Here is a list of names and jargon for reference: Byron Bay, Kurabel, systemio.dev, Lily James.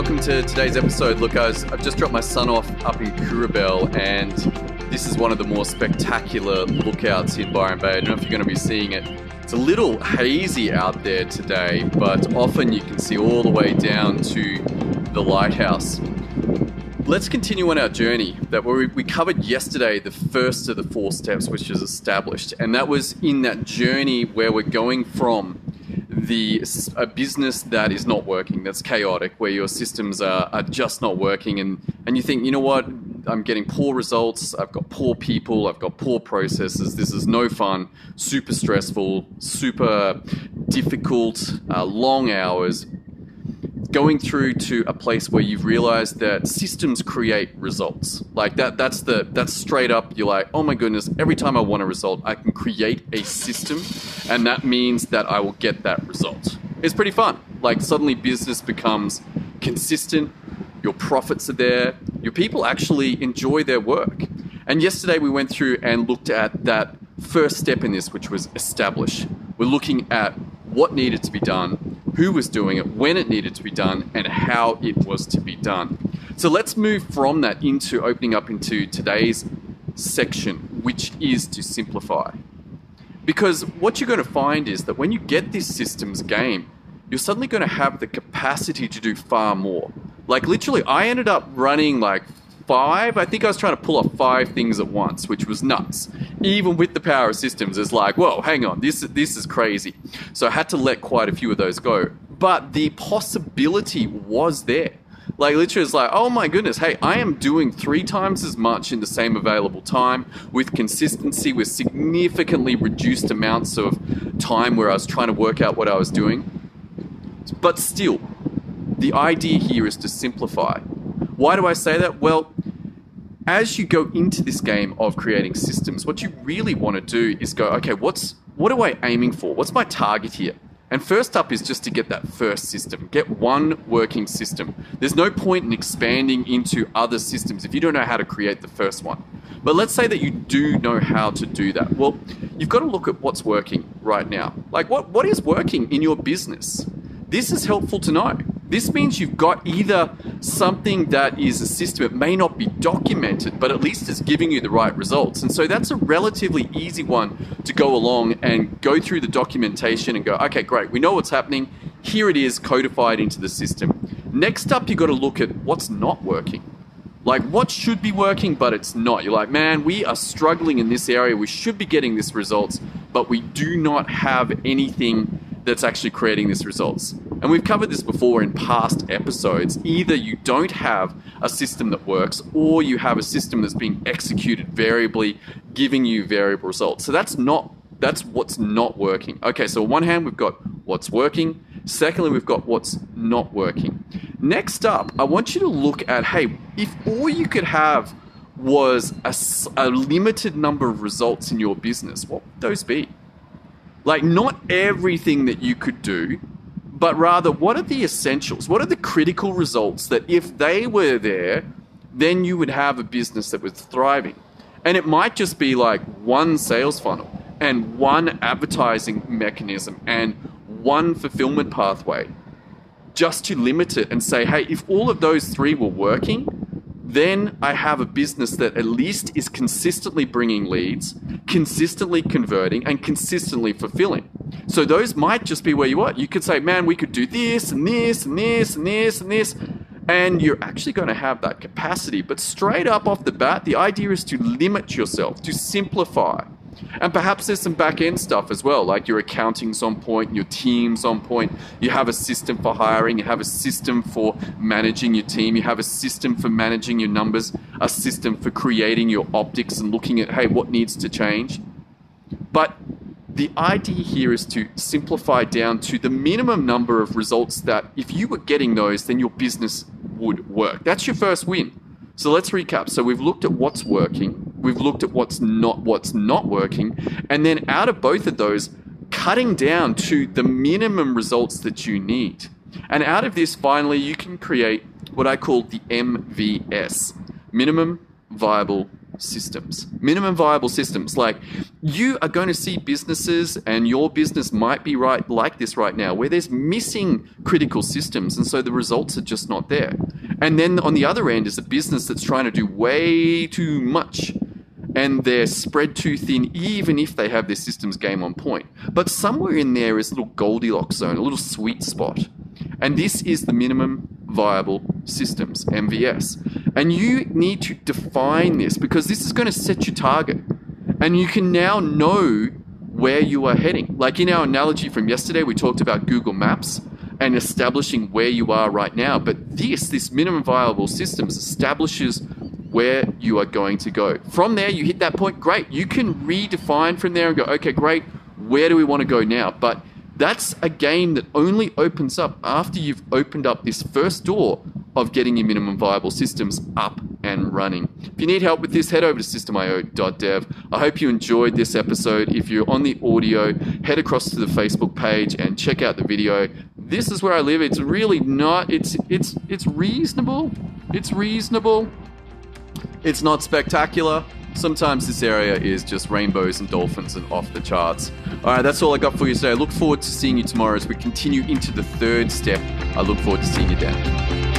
welcome to today's episode. Look, guys, I've just dropped my son off up in Kurabel, and this is one of the more spectacular lookouts in Byron Bay. I don't know if you're going to be seeing it. It's a little hazy out there today, but often you can see all the way down to the lighthouse. Let's continue on our journey that we covered yesterday, the first of the four steps, which is established. And that was in that journey where we're going from a business that is not working, that's chaotic, where your systems are just not working, and you think, you know what, I'm getting poor results, I've got poor people, I've got poor processes, this is no fun, super stressful, super difficult, long hours. Going through to a place where you've realized that systems create results. Like that's straight up, you're like, oh my goodness, every time I want a result, I can create a system, and that means that I will get that result. It's pretty fun. Like suddenly business becomes consistent, your profits are there, your people actually enjoy their work. And yesterday we went through and looked at that first step in this, which was establish. We're looking at what needed to be done, who was doing it, when it needed to be done, and how it was to be done. So let's move from that into opening up into today's section, which is to simplify. Because what you're going to find is that when you get this systems game, you're suddenly going to have the capacity to do far more. Like literally, I ended up running like I was trying to pull off 5 things at once, which was nuts. Even with the power of systems, it's like, whoa, hang on, this is crazy. So I had to let quite a few of those go. But the possibility was there. Like literally it's like, oh my goodness, hey, I am doing 3 times as much in the same available time with consistency, with significantly reduced amounts of time where I was trying to work out what I was doing. But still, the idea here is to simplify. Why do I say that? Well, as you go into this game of creating systems, what you really want to do is go, okay, what am I aiming for? What's my target here? And first up is just to get that first system. Get one working system. There's no point in expanding into other systems if you don't know how to create the first one. But let's say that you do know how to do that. Well, you've got to look at what's working right now. Like what is working in your business? This is helpful to know. This means you've got either something that is a system. It may not be documented, but at least it's giving you the right results. And so that's a relatively easy one to go along and go through the documentation and go, okay, great, we know what's happening. Here it is codified into the system. Next up, you've got to look at what's not working. Like what should be working, but it's not. You're like, man, we are struggling in this area. We should be getting these results, but we do not have anything that's actually creating these results. And we've covered this before in past episodes. Either you don't have a system that works, or you have a system that's being executed variably, giving you variable results. So that's what's not working. Okay, so on one hand, we've got what's working. Secondly, we've got what's not working. Next up, I want you to look at, hey, if all you could have was a limited number of results in your business, what would those be? Like not everything that you could do, but rather what are the essentials? What are the critical results that if they were there, then you would have a business that was thriving? And it might just be like one sales funnel and one advertising mechanism and one fulfillment pathway, just to limit it and say, hey, if all of those 3 were working, then I have a business that at least is consistently bringing leads, consistently converting, and consistently fulfilling. So those might just be where you are. You could say, man, we could do this and this and this and this and this, and you're actually going to have that capacity. But straight up off the bat, the idea is to limit yourself, to simplify. And perhaps there's some back-end stuff as well, like your accounting's on point, your team's on point, you have a system for hiring, you have a system for managing your team, you have a system for managing your numbers, a system for creating your optics and looking at, hey, what needs to change? But the idea here is to simplify down to the minimum number of results that if you were getting those, then your business would work. That's your first win. So let's recap. So we've looked at what's working. We've looked at what's not working, and then out of both of those, cutting down to the minimum results that you need. And out of this, finally, you can create what I call the MVS, minimum viable systems, minimum viable systems. Like, you are going to see businesses, and your business might be right like this right now, where there's missing critical systems, and so the results are just not there. And then on the other end is a business that's trying to do way too much, and they're spread too thin, even if they have their systems game on point. But somewhere in there is a little Goldilocks zone, a little sweet spot. And this is the minimum viable systems, MVS. And you need to define this, because this is going to set your target. And you can now know where you are heading. Like in our analogy from yesterday, we talked about Google Maps and establishing where you are right now. But this minimum viable systems establishes where you are going to go. From there, you hit that point, great. You can redefine from there and go, okay, great, where do we want to go now? But that's a game that only opens up after you've opened up this first door of getting your minimum viable systems up and running. If you need help with this, head over to systemio.dev. I hope you enjoyed this episode. If you're on the audio, head across to the Facebook page and check out the video. This is where I live. It's really not, it's reasonable. It's reasonable. It's not spectacular. Sometimes this area is just rainbows and dolphins and off the charts. All right, that's all I got for you today. I look forward to seeing you tomorrow as we continue into the third step. I look forward to seeing you then.